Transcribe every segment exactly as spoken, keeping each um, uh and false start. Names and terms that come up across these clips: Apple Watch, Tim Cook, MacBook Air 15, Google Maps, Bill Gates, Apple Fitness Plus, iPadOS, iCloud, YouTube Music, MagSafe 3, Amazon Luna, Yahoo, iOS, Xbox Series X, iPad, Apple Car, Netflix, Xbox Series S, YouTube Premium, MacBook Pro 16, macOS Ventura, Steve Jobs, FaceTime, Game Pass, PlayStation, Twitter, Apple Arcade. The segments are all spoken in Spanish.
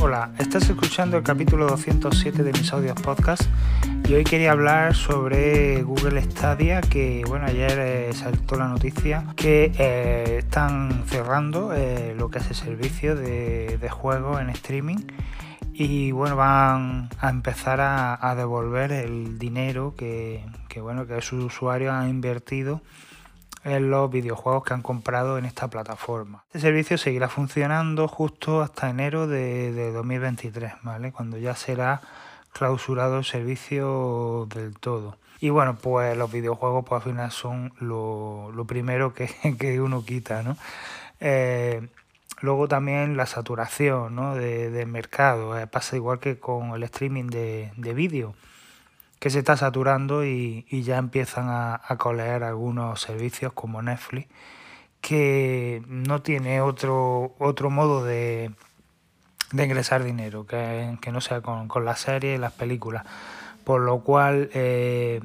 Hola, estás escuchando el capítulo doscientos siete de mis audios podcast y hoy quería hablar sobre Google Stadia, que bueno, ayer eh, saltó la noticia que eh, están cerrando eh, lo que es el servicio de, de juegos en streaming y bueno, van a empezar a, a devolver el dinero que, que bueno, que sus usuarios han invertido en los videojuegos que han comprado en esta plataforma. Este servicio seguirá funcionando justo hasta enero de, de dos mil veintitrés, ¿vale? Cuando ya será clausurado el servicio del todo. Y bueno, pues los videojuegos pues al final son lo, lo primero que, que uno quita, ¿no? Eh, luego también la saturación, ¿no? de, de mercado. Eh, pasa igual que con el streaming de, de vídeo, que se está saturando y, y ya empiezan a, a colear algunos servicios como Netflix, que no tiene otro otro modo de, de ingresar dinero, que, que no sea con, con las series y las películas, por lo cual eh,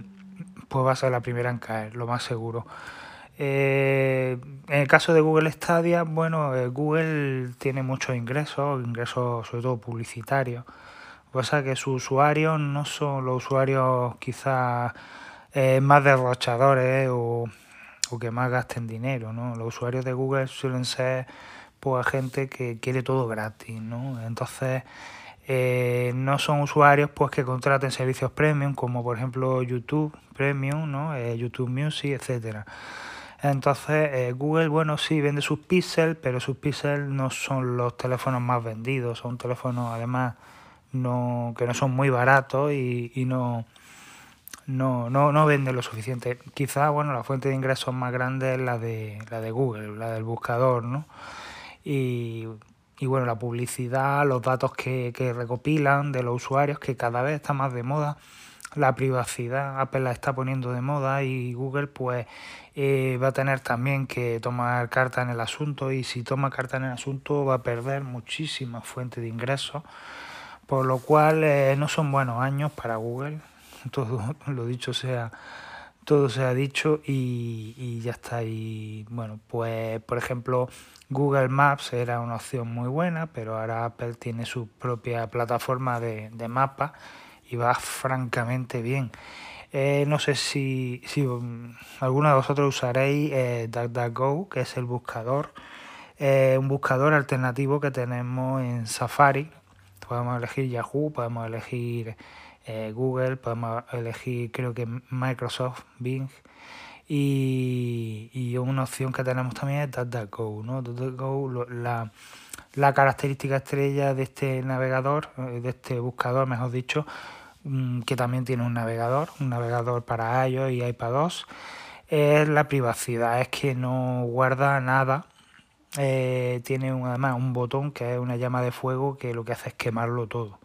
pues va a ser la primera en caer, lo más seguro. Eh, en el caso de Google Stadia, bueno, eh, Google tiene muchos ingresos, ingresos sobre todo publicitarios, cosa que sus usuarios no son los usuarios quizás eh, más derrochadores o, o que más gasten dinero, ¿no? Los usuarios de Google suelen ser pues gente que quiere todo gratis, ¿no? Entonces eh, no son usuarios pues que contraten servicios premium como por ejemplo YouTube Premium, ¿no? eh, YouTube Music, etcétera. Entonces eh, Google, bueno, sí vende sus Pixel, pero sus Pixel no son los teléfonos más vendidos, son teléfonos además No, que no son muy baratos y, y no, no, no, no venden lo suficiente. Quizá, bueno, la fuente de ingresos más grande es la de la de Google, la del buscador, ¿no? Y, y bueno, la publicidad, los datos que, que recopilan de los usuarios, que cada vez está más de moda. La privacidad, Apple la está poniendo de moda y Google pues eh, va a tener también que tomar carta en el asunto, y si toma carta en el asunto va a perder muchísimas fuentes de ingresos. Por lo cual eh, no son buenos años para Google, todo lo dicho sea, todo se ha dicho y, y ya está. Y bueno, pues por ejemplo Google Maps era una opción muy buena, pero ahora Apple tiene su propia plataforma de, de mapas y va francamente bien. Eh, no sé si, si alguno de vosotros usaréis eh, DuckDuckGo, que es el buscador, eh, un buscador alternativo que tenemos en Safari. Podemos elegir Yahoo, podemos elegir eh, Google, podemos elegir creo que Microsoft, Bing. Y, y una opción que tenemos también es DuckDuckGo, ¿no? DuckDuckGo, lo, la, la característica estrella de este navegador, de este buscador, mejor dicho, que también tiene un navegador, un navegador para iOS y iPadOS, es la privacidad, es que no guarda nada. Eh, tiene un, además un botón que es una llama de fuego que lo que hace es quemarlo todo,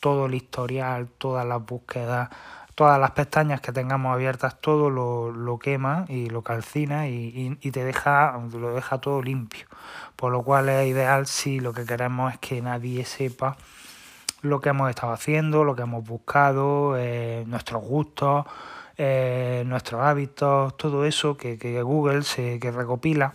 todo el historial, todas las búsquedas, todas las pestañas que tengamos abiertas, todo lo, lo quema y lo calcina y, y, y te deja, lo deja todo limpio, por lo cual es ideal si lo que queremos es que nadie sepa lo que hemos estado haciendo, lo que hemos buscado, eh, nuestros gustos, eh, nuestros hábitos, todo eso que, que Google se que recopila.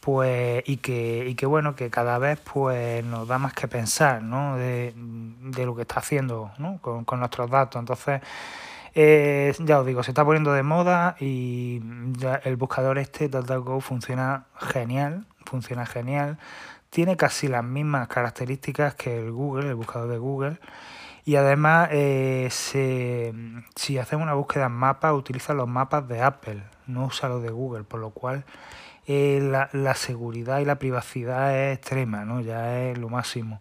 Pues, y que, y que bueno, que cada vez pues nos da más que pensar, ¿no? de, de lo que está haciendo, ¿no? con, con nuestros datos. Entonces, eh, ya os digo, se está poniendo de moda y ya el buscador este, DuckDuckGo, funciona genial, funciona genial. Tiene casi las mismas características que el Google, el buscador de Google. Y además, eh, se, si hacemos una búsqueda en mapas, utiliza los mapas de Apple, no usa los de Google, por lo cual Eh, la, la seguridad y la privacidad es extrema, ¿no? Ya es lo máximo.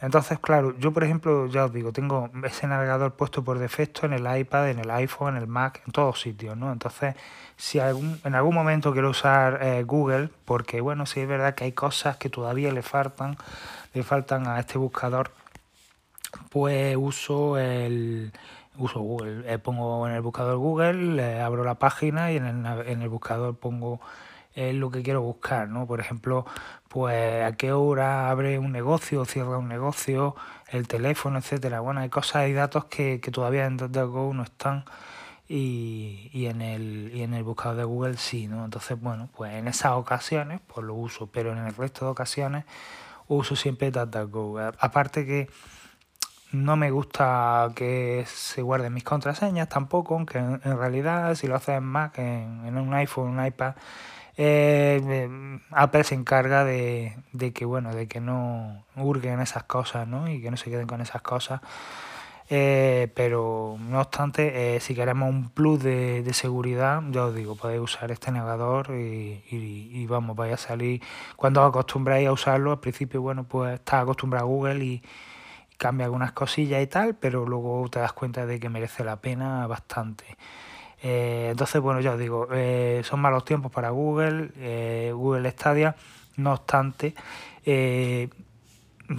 Entonces, claro, yo por ejemplo, ya os digo, tengo ese navegador puesto por defecto en el iPad, en el iPhone, en el Mac, en todos sitios, ¿no? Entonces, si algún, en algún momento quiero usar eh, Google, porque bueno, sí es verdad que hay cosas que todavía le faltan, le faltan a este buscador, pues uso el... Uso Google, eh, pongo en el buscador Google, eh, abro la página y en el, en el buscador pongo eh, lo que quiero buscar, ¿no? Por ejemplo, pues a qué hora abre un negocio, cierra un negocio, el teléfono, etcétera. Bueno, hay cosas y datos que, que todavía en DuckDuckGo no están y, y, en el, y en el buscador de Google sí, ¿no? Entonces, bueno, pues en esas ocasiones pues lo uso, pero en el resto de ocasiones uso siempre DuckDuckGo. Aparte que no me gusta que se guarden mis contraseñas tampoco, aunque en, en realidad si lo haces en Mac, en, en un iPhone, un iPad, eh, Apple se encarga de, de que bueno, de que no hurguen esas cosas, ¿no? Y que no se queden con esas cosas. Eh, pero no obstante, eh, si queremos un plus de, de seguridad, ya os digo, podéis usar este navegador y, y, y vamos, vais a salir. Cuando os acostumbráis a usarlo, al principio, bueno, pues estás acostumbrado a Google y cambia algunas cosillas y tal, pero luego te das cuenta de que merece la pena bastante. Eh, entonces, bueno, ya os digo, eh, son malos tiempos para Google, eh, Google Stadia, no obstante, eh,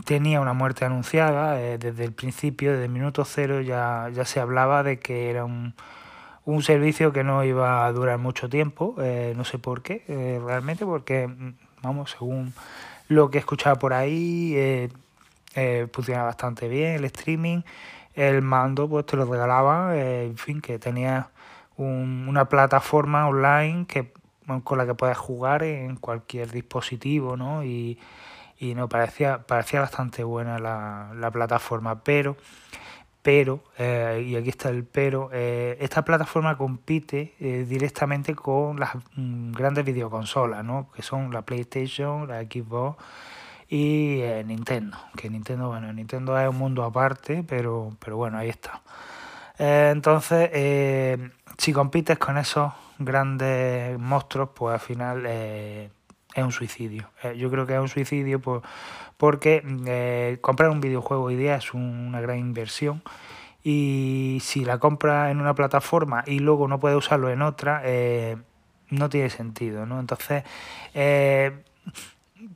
tenía una muerte anunciada, eh, desde el principio, desde el minuto cero ya, ya se hablaba de que era un, un servicio que no iba a durar mucho tiempo, eh, no sé por qué, eh, realmente, porque, vamos, según lo que he escuchado por ahí, eh, Eh, funciona bastante bien el streaming, el mando pues te lo regalaban, eh, en fin, que tenías un, una plataforma online que con la que puedes jugar en cualquier dispositivo, ¿no? Y, y no parecía parecía bastante buena la, la plataforma, pero pero eh, y aquí está el pero, eh, esta plataforma compite eh, directamente con las mm, grandes videoconsolas, ¿no? Que son la PlayStation, la Xbox y eh, Nintendo, que Nintendo, bueno, Nintendo es un mundo aparte, pero, pero bueno, ahí está. Eh, entonces, eh, si compites con esos grandes monstruos, pues al final eh, es un suicidio. Eh, yo creo que es un suicidio por, porque eh, comprar un videojuego hoy día es un, una gran inversión, y si la compras en una plataforma y luego no puedes usarlo en otra, eh, no tiene sentido, ¿no? Entonces, eh,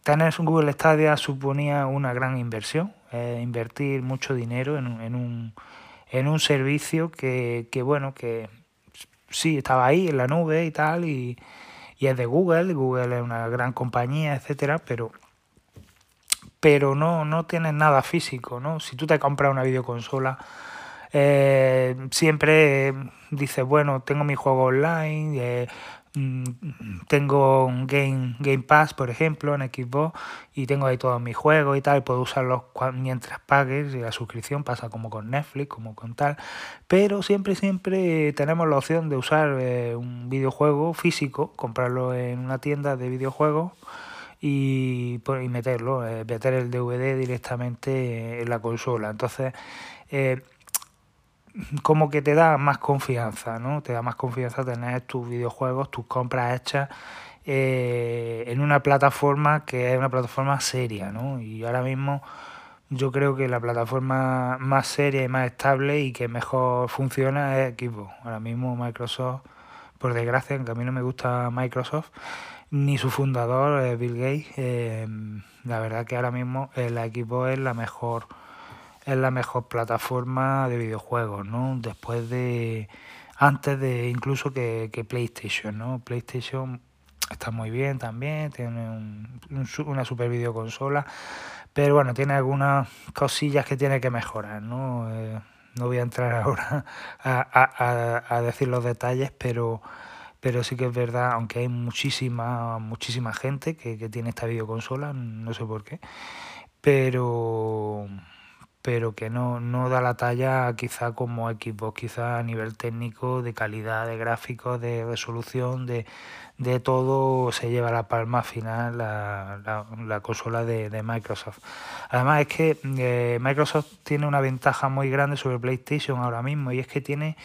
tener un Google Stadia suponía una gran inversión, eh, invertir mucho dinero en, en, un, en un servicio que, que, bueno, que sí, estaba ahí en la nube y tal, y, y es de Google, Google es una gran compañía, etcétera, pero, pero no, no tienes nada físico, ¿no? Si tú te compras una videoconsola, eh, siempre dices, bueno, tengo mi juego online, eh, tengo un game, game Pass, por ejemplo, en Xbox, y tengo ahí todos mis juegos y tal, puedo usarlos mientras pagues, y la suscripción pasa como con Netflix, como con tal, pero siempre, siempre tenemos la opción de usar eh, un videojuego físico, comprarlo en una tienda de videojuegos y, y meterlo, eh, meter el D V D directamente en la consola. Entonces, eh, como que te da más confianza, ¿no? Te da más confianza tener tus videojuegos, tus compras hechas eh, en una plataforma que es una plataforma seria, ¿no? Y ahora mismo yo creo que la plataforma más seria y más estable y que mejor funciona es Xbox. Ahora mismo Microsoft, por desgracia, aunque a mí no me gusta Microsoft, ni su fundador, eh, Bill Gates, eh, la verdad que ahora mismo eh, la Xbox es la mejor es la mejor plataforma de videojuegos, ¿no? Después de, antes de incluso que, que PlayStation, ¿no? PlayStation está muy bien también, tiene un, un, una super videoconsola, pero bueno, tiene algunas cosillas que tiene que mejorar, ¿no? Eh, no voy a entrar ahora a, a, a decir los detalles, pero, pero sí que es verdad, aunque hay muchísima, muchísima gente que, que tiene esta videoconsola, no sé por qué, pero... pero que no, no da la talla quizá como Xbox, quizá a nivel técnico, de calidad, de gráficos, de resolución, de, de todo se lleva la palma final la, la, la consola de, de Microsoft. Además es que eh, Microsoft tiene una ventaja muy grande sobre PlayStation ahora mismo, y es que tiene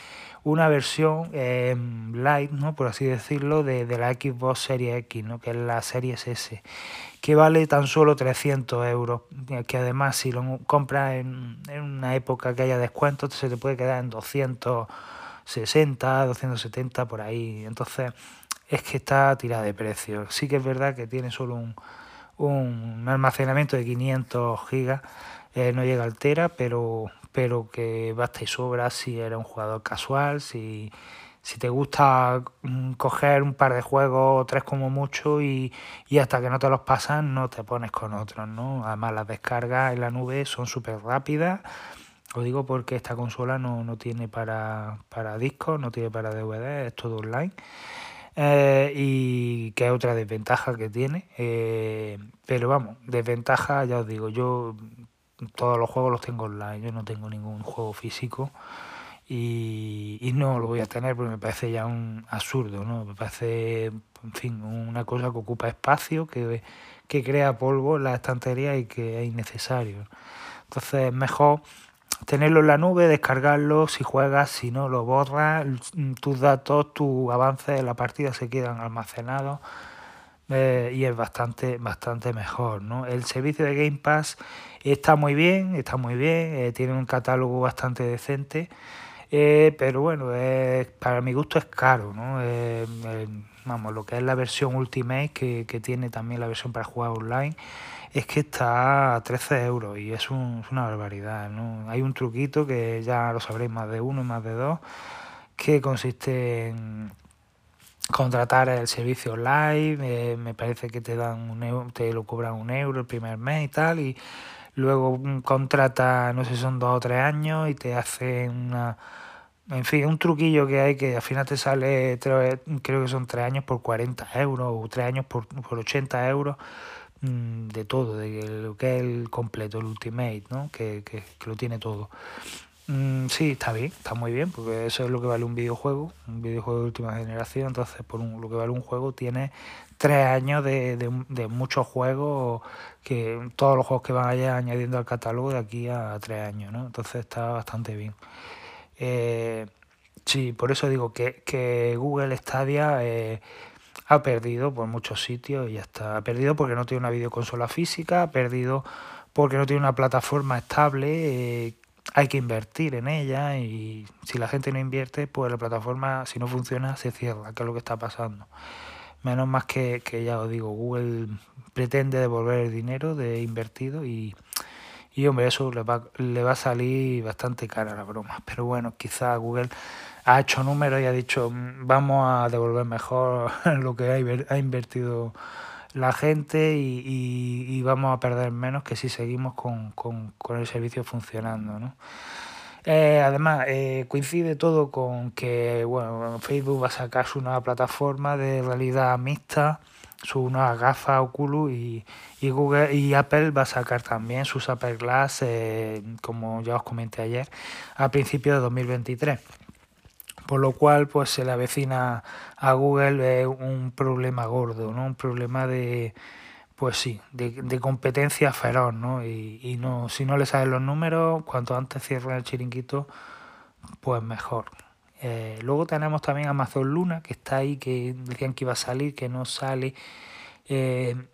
una versión eh, light, ¿no? Por así decirlo, de, de la Xbox Series X, ¿no? Que es la Series S, que vale tan solo trescientos euros, que además si lo compras en, en una época que haya descuentos se te puede quedar en doscientos sesenta, doscientos setenta por ahí. Entonces es que está tirada de precio. Sí que es verdad que tiene solo un, un almacenamiento de quinientos gigas, eh, no llega al tera, pero, pero que basta y sobra si eres un jugador casual, si... Si te gusta coger un par de juegos o tres como mucho y, y hasta que no te los pasan no te pones con otros, ¿no? Además las descargas en la nube son súper rápidas. Os digo porque esta consola no, no tiene para, para discos, no tiene para D V D, es todo online. Eh, y que es otra desventaja que tiene, eh, pero vamos, desventaja, ya os digo, yo todos los juegos los tengo online, yo no tengo ningún juego físico y, y no lo voy a tener porque me parece ya un absurdo, ¿no? Me parece, en fin, una cosa que ocupa espacio, que, que crea polvo en la estantería y que es innecesario. Entonces es mejor tenerlo en la nube, descargarlo, si juegas, si no, lo borras, tus datos, tus avances de la partida se quedan almacenados, eh, y es bastante bastante mejor, ¿no? El servicio de Game Pass está muy bien, está muy bien, eh, tiene un catálogo bastante decente, eh, pero bueno, eh, para mi gusto es caro, ¿no? Eh, eh, vamos, lo que es la versión Ultimate, que, que tiene también la versión para jugar online, es que está a trece euros y es, un, es una barbaridad, ¿no? Hay un truquito que ya lo sabréis más de uno y más de dos, que consiste en contratar el servicio online, eh, me parece que te dan un euro, te lo cobran un euro el primer mes y tal, y luego contrata, no sé, son dos o tres años y te hacen una... En fin, un truquillo que hay que al final te sale, creo que son tres años por cuarenta euros o tres años por, por ochenta euros, de todo, de lo que es el completo, el Ultimate, ¿no? Que, que, que lo tiene todo. Mm, sí, está bien, está muy bien, porque eso es lo que vale un videojuego, un videojuego de última generación. Entonces, por un, lo que vale un juego, tiene tres años de, de, de muchos juegos, que todos los juegos que van allá añadiendo al catálogo de aquí a tres años, ¿no? Entonces está bastante bien. Eh, sí, por eso digo que, que Google Stadia... Eh, ha perdido por muchos sitios y ya está. Ha perdido porque no tiene una videoconsola física, ha perdido porque no tiene una plataforma estable, eh, hay que invertir en ella y si la gente no invierte, pues la plataforma, si no funciona, se cierra, que es lo que está pasando. Menos más que, que ya os digo, Google pretende devolver el dinero de invertido y, y hombre, eso le va, le va a salir bastante cara la broma. Pero bueno, quizá Google ha hecho números y ha dicho, vamos a devolver mejor lo que ha invertido la gente y, y, y vamos a perder menos que si seguimos con, con, con el servicio funcionando, ¿no? Eh, además, eh, coincide todo con que bueno, Facebook va a sacar su nueva plataforma de realidad mixta, sus nuevas gafas Oculus, y, y Google y Apple va a sacar también sus Apple Glass, eh, como ya os comenté ayer, a principios de dos mil veintitrés. Por lo cual, pues se le avecina a Google eh, un problema gordo, ¿no? Un problema de, pues sí, de, de competencia feroz, ¿no? Y, y no, si no le salen los números, cuanto antes cierren el chiringuito, pues mejor. Eh, luego tenemos también Amazon Luna, que está ahí, que decían que iba a salir, que no sale. Eh,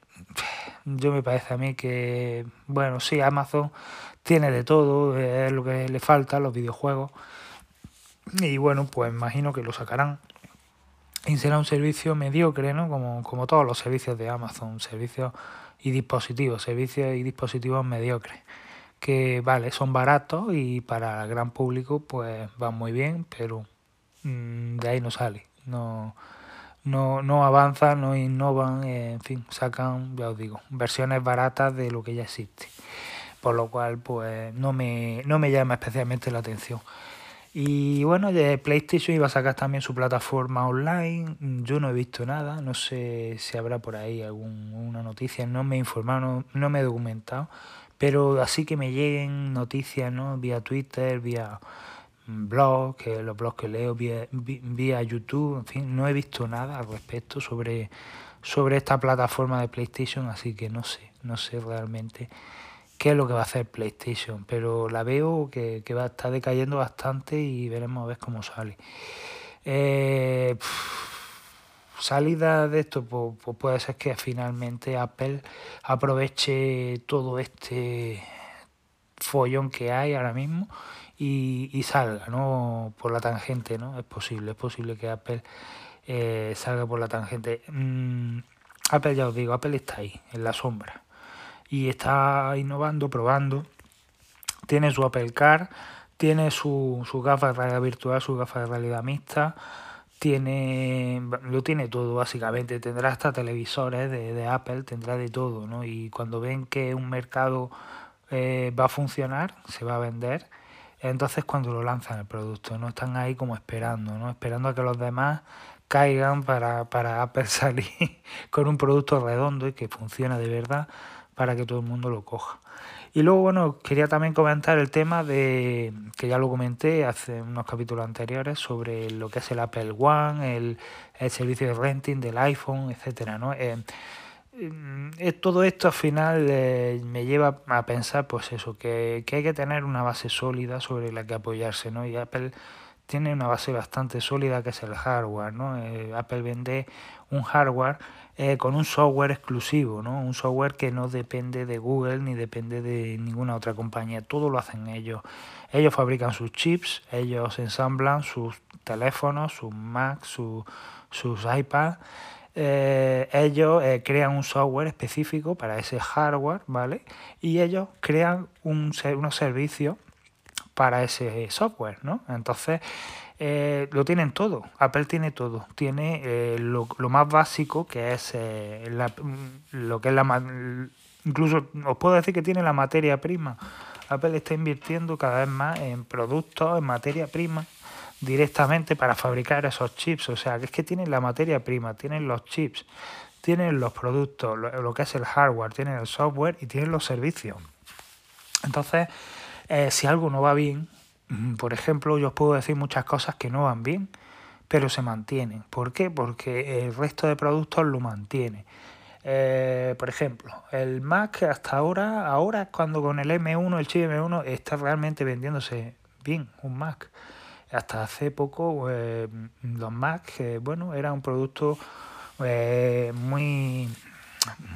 yo me parece a mí que, bueno, sí, Amazon tiene de todo, eh, es lo que le falta, los videojuegos. Y bueno, pues imagino que lo sacarán. Y será un servicio mediocre, ¿no? Como, como todos los servicios de Amazon, servicios y dispositivos, servicios y dispositivos mediocres. Que vale, son baratos y para el gran público pues van muy bien, pero mmm, de ahí no sale. No, no, no avanzan, no innovan, eh, en fin, sacan, ya os digo, versiones baratas de lo que ya existe. Por lo cual, pues no me, no me llama especialmente la atención. Y bueno, de PlayStation iba a sacar también su plataforma online, yo no he visto nada, no sé si habrá por ahí alguna noticia, no me he informado, no, no me he documentado, pero así que me lleguen noticias, ¿no? Vía Twitter, vía blog, que los blogs que leo, vía, vía YouTube, en fin, no he visto nada al respecto sobre, sobre esta plataforma de PlayStation, así que no sé, no sé realmente qué es lo que va a hacer PlayStation, pero la veo que, que va a estar decayendo bastante y veremos a ver cómo sale. Eh, pff, salida de esto, pues, pues puede ser que finalmente Apple aproveche todo este follón que hay ahora mismo y, y salga, ¿no? Por la tangente, ¿no? Es posible, es posible que Apple eh, salga por la tangente. Mm, Apple, ya os digo, Apple está ahí, en la sombra. Y está innovando, probando, tiene su Apple Car, tiene su, su gafa de realidad virtual, su gafa de realidad mixta, tiene lo tiene todo básicamente, tendrá hasta televisores de, de Apple, tendrá de todo, ¿no? Y cuando ven que un mercado eh, va a funcionar, se va a vender, entonces cuando lo lanzan el producto, no están ahí como esperando, ¿no? Esperando a que los demás caigan para, para Apple salir con un producto redondo y que funcione de verdad para que todo el mundo lo coja. Y luego, bueno, quería también comentar el tema de que ya lo comenté hace unos capítulos anteriores sobre lo que es el Apple One, el, el servicio de renting del iPhone, etcétera, ¿no? Eh, eh, todo esto al final eh, me lleva a pensar, pues eso, que, que hay que tener una base sólida sobre la que apoyarse, ¿no? Y Apple tiene una base bastante sólida que es el hardware, ¿no? Eh, Apple vende un hardware eh, con un software exclusivo, ¿no? Un software que no depende de Google ni depende de ninguna otra compañía. Todo lo hacen ellos. Ellos fabrican sus chips, ellos ensamblan sus teléfonos, sus Mac, su, sus iPads. Eh, ellos eh, crean un software específico para ese hardware, ¿vale? Y ellos crean un, unos servicios para ese software, ¿no? Entonces, eh, lo tienen todo. Apple tiene todo. Tiene eh, lo, lo más básico, que es eh, la, lo que es la... Incluso os puedo decir que tiene la materia prima. Apple está invirtiendo cada vez más en productos, en materia prima, directamente para fabricar esos chips. O sea, que es que tienen la materia prima, tienen los chips, tienen los productos, lo, lo que es el hardware, tienen el software y tienen los servicios. Entonces, Eh, si algo no va bien, por ejemplo, yo os puedo decir muchas cosas que no van bien, pero se mantienen. ¿Por qué? Porque el resto de productos lo mantiene. Eh, por ejemplo, el Mac hasta ahora, ahora cuando con el M uno, el chip M uno, está realmente vendiéndose bien un Mac. Hasta hace poco eh, los Mac, eh, bueno, era un producto eh, muy...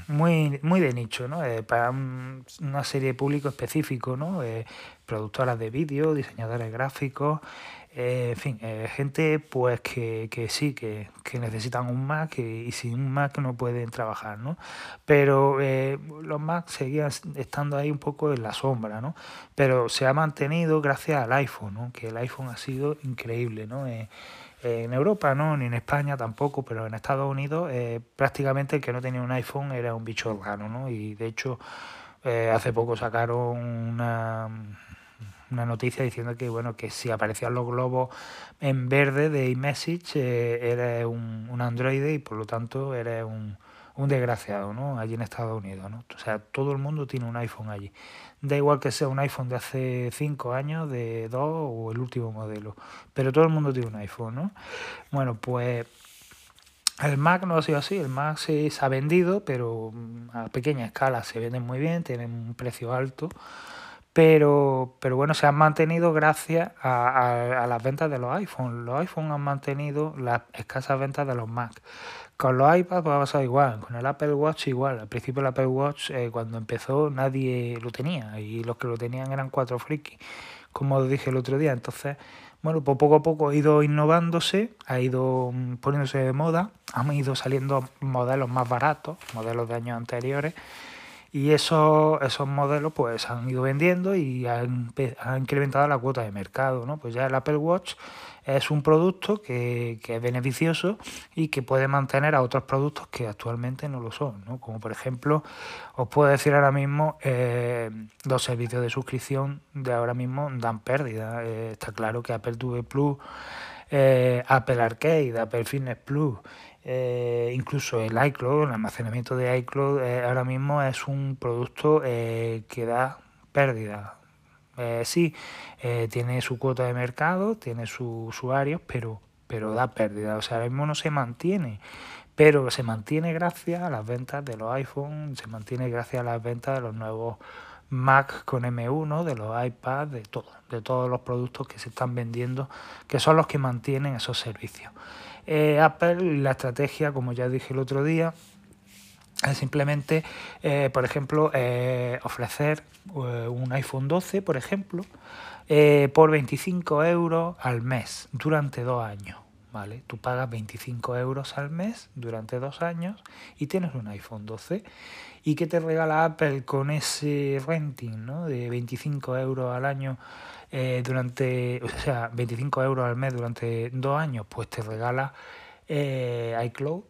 Muy, muy de nicho, ¿no? Eh, para un, una serie de público específico, ¿no? Eh, productoras de vídeo, diseñadores gráficos, eh, en fin, eh, gente pues que, que sí, que, que necesitan un Mac y, y sin un Mac no pueden trabajar, ¿no? Pero eh, los Mac seguían estando ahí un poco en la sombra, ¿no? Pero se ha mantenido gracias al iPhone, ¿no? Que el iPhone ha sido increíble, ¿no? Eh, En Europa no, ni en España tampoco, pero en Estados Unidos eh, prácticamente el que no tenía un iPhone era un bicho raro, ¿no? Y de hecho eh, hace poco sacaron una, una noticia diciendo que bueno que si aparecían los globos en verde de iMessage eh, era un, un Android y por lo tanto era un, un desgraciado, ¿no? Allí en Estados Unidos, ¿no? O sea, todo el mundo tiene un iPhone allí. Da igual que sea un iPhone de hace cinco años, de dos o el último modelo. Pero todo el mundo tiene un iPhone, ¿no? Bueno, pues el Mac no ha sido así. El Mac se, se ha vendido, pero a pequeña escala. Se venden muy bien, tienen un precio alto. Pero, pero bueno, se han mantenido gracias a, a, a las ventas de los iPhones. Los iPhones han mantenido las escasas ventas de los Mac. Con los iPads pues, ha pasado igual, con el Apple Watch igual. Al principio el Apple Watch eh, cuando empezó nadie lo tenía y los que lo tenían eran cuatro frikis, como os dije el otro día. Entonces, bueno, pues poco a poco ha ido innovándose, ha ido poniéndose de moda, han ido saliendo modelos más baratos, modelos de años anteriores, y esos, esos modelos pues han ido vendiendo y han, han incrementado la cuota de mercado, ¿no? Pues ya el Apple Watch es un producto que, que es beneficioso y que puede mantener a otros productos que actualmente no lo son, ¿no? Como por ejemplo, os puedo decir ahora mismo, eh, los servicios de suscripción de ahora mismo dan pérdida. Eh, está claro que Apple T V Plus, eh, Apple Arcade, Apple Fitness Plus, eh, incluso el iCloud, el almacenamiento de iCloud, eh, ahora mismo es un producto eh, que da pérdida. Eh, sí, eh, tiene su cuota de mercado, tiene sus usuarios, pero, pero da pérdida. O sea, ahora mismo no se mantiene, pero se mantiene gracias a las ventas de los iPhone, se mantiene gracias a las ventas de los nuevos Mac con M uno, de los iPads, de todo, de todos los productos que se están vendiendo, que son los que mantienen esos servicios. Eh, Apple, la estrategia, como ya dije el otro día, es simplemente, eh, por ejemplo, eh, ofrecer eh, un iPhone doce, por ejemplo, eh, por veinticinco euros al mes durante dos años, ¿vale? Tú pagas veinticinco euros al mes durante dos años y tienes un iPhone doce. ¿Y qué te regala Apple con ese renting, ¿no? De veinticinco euros al año eh, durante, o sea, veinticinco euros al mes durante dos años? Pues te regala eh, iCloud.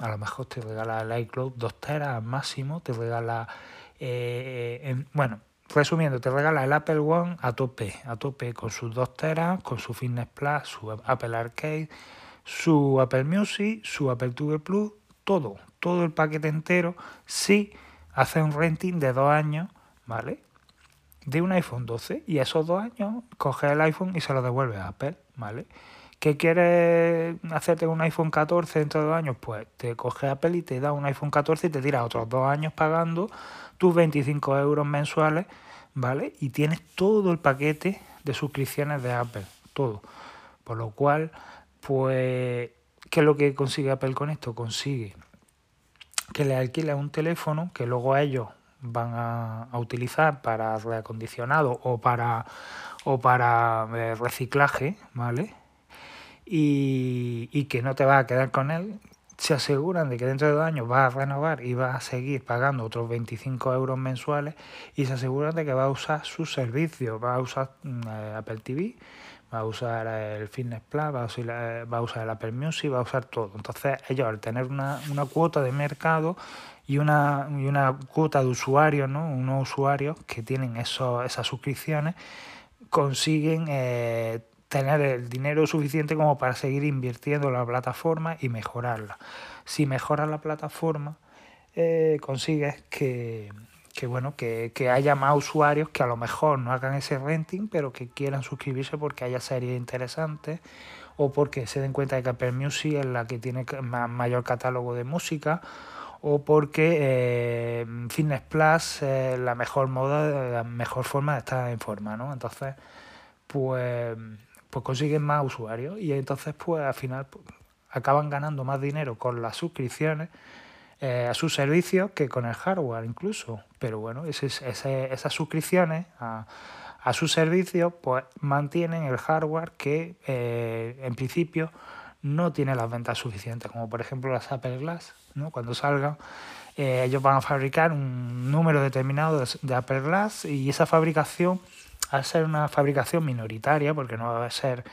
A lo mejor te regala el iCloud dos teras al máximo, te regala, eh, en, bueno, resumiendo, te regala el Apple One a tope, a tope con sus dos teras, con su Fitness Plus, su Apple Arcade, su Apple Music, su Apple T V Plus, todo, todo el paquete entero, si hace un renting de dos años, ¿vale? De un iPhone doce, y esos dos años coges el iPhone y se lo devuelves a Apple, ¿vale? ¿Qué quieres hacerte con un iPhone catorce dentro de dos años? Pues te coges Apple y te da un iPhone catorce y te tiras otros dos años pagando tus veinticinco euros mensuales, ¿vale? Y tienes todo el paquete de suscripciones de Apple, todo. Por lo cual, pues, ¿qué es lo que consigue Apple con esto? Consigue que le alquiles un teléfono que luego ellos van a, a utilizar para reacondicionado o para, o para eh, reciclaje, ¿vale? Y, y que no te vas a quedar con él. Se aseguran de que dentro de dos años vas a renovar y vas a seguir pagando otros veinticinco euros mensuales, y se aseguran de que vas a usar sus servicios, vas a usar eh, Apple T V, vas a usar el Fitness Plus, vas a, va a usar el Apple Music, vas a usar todo. Entonces ellos, al tener una, una cuota de mercado y una, y una cuota de usuarios, ¿no? Unos usuarios que tienen esos, esas suscripciones, consiguen eh, tener el dinero suficiente como para seguir invirtiendo en la plataforma y mejorarla. Si mejoras la plataforma, eh, consigues que, que, bueno, que, que haya más usuarios que a lo mejor no hagan ese renting, pero que quieran suscribirse porque haya series interesantes o porque se den cuenta de que Apple Music es la que tiene más, mayor catálogo de música, o porque eh, Fitness Plus es la mejor moda, la mejor forma de estar en forma, ¿no? Entonces, pues... pues consiguen más usuarios y entonces pues al final pues, acaban ganando más dinero con las suscripciones eh, a sus servicios que con el hardware incluso. Pero bueno, ese, ese, esas suscripciones a, a sus servicios pues mantienen el hardware que eh, en principio no tiene las ventas suficientes, como por ejemplo las Apple Glass, ¿no? Cuando salgan, eh, ellos van a fabricar un número determinado de, de Apple Glass, y esa fabricación, al ser una fabricación minoritaria, porque no va a ser,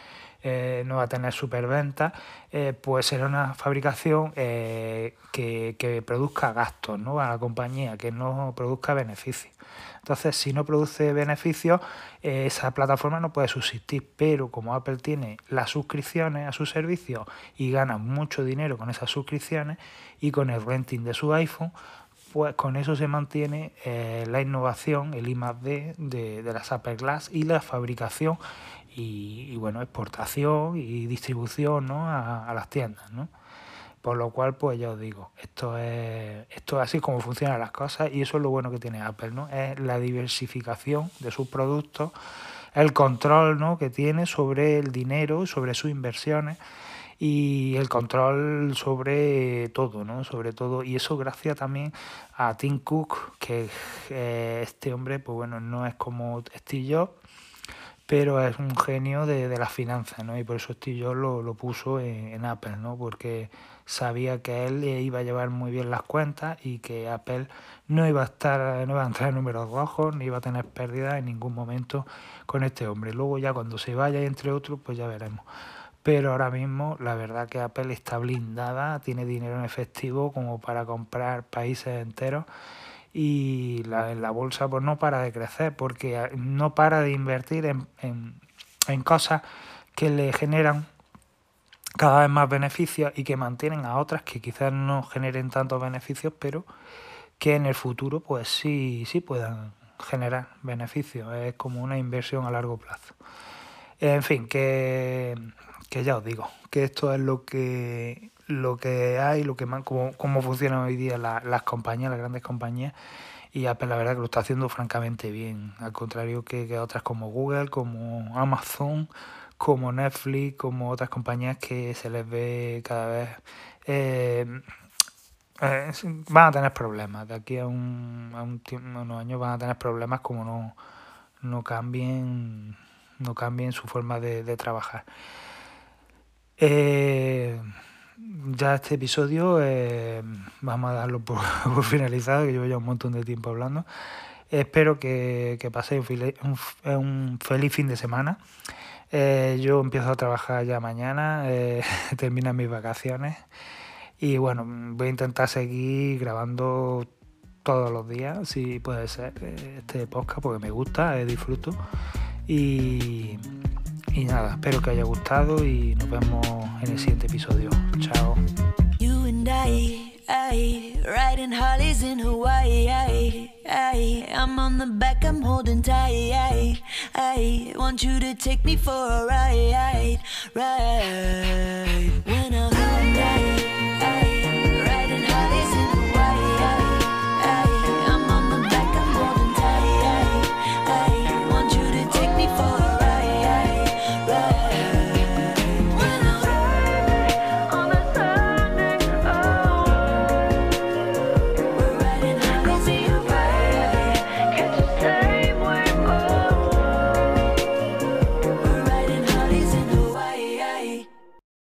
eh, no va a tener superventa, eh, pues será una fabricación eh, que, que produzca gastos, ¿no? A la compañía, que no produzca beneficios. Entonces, si no produce beneficios, eh, esa plataforma no puede subsistir. Pero como Apple tiene las suscripciones a sus servicios y gana mucho dinero con esas suscripciones y con el renting de su iPhone, pues con eso se mantiene eh, la innovación, el I más D de, de las Apple Glass y la fabricación y, y bueno, exportación y distribución, ¿no? a, a las tiendas, ¿no? Por lo cual, pues ya os digo, esto es, esto es así como funcionan las cosas, y eso es lo bueno que tiene Apple, ¿no? Es la diversificación de sus productos, el control, ¿no? que tiene sobre el dinero, sobre sus inversiones, y el control sobre todo, ¿no? Sobre todo, y eso gracias también a Tim Cook, que eh, este hombre, pues bueno, no es como Steve Jobs, pero es un genio de, de las finanzas, ¿no? Y por eso Steve Jobs lo, lo puso en, en Apple, ¿no? Porque sabía que él iba a llevar muy bien las cuentas y que Apple no iba a estar, no iba a entrar en números rojos, ni iba a tener pérdidas en ningún momento con este hombre. Luego ya cuando se vaya, entre otros, pues ya veremos. Pero ahora mismo la verdad que Apple está blindada, tiene dinero en efectivo como para comprar países enteros, y la, la bolsa pues no para de crecer porque no para de invertir en, en, en cosas que le generan cada vez más beneficios y que mantienen a otras que quizás no generen tantos beneficios, pero que en el futuro pues sí, sí puedan generar beneficios. Es como una inversión a largo plazo. En fin, que... que ya os digo, que esto es lo que lo que hay, lo que más, cómo, cómo funcionan hoy día la, las compañías, las grandes compañías, y Apple la verdad que lo está haciendo francamente bien, al contrario que, que otras como Google, como Amazon, como Netflix, como otras compañías que se les ve cada vez... Eh, eh, van a tener problemas, de aquí a, un, a un tiempo, unos años van a tener problemas como no, no, cambien, no cambien su forma de, de trabajar. Eh, ya este episodio eh, vamos a darlo por, por finalizado, que llevo ya un montón de tiempo hablando. Espero que, que paséis un, un, un feliz fin de semana. Eh, yo empiezo a trabajar ya mañana, eh, terminan mis vacaciones y bueno, voy a intentar seguir grabando todos los días, si puede ser, este podcast, porque me gusta, eh, disfruto y... Y nada, espero que haya gustado y nos vemos en el siguiente episodio. Chao. You and I, I, riding Harleys in Hawaii. I, I, I'm on the back, I'm holding tight. I, I want you to take me for a ride, ride. When I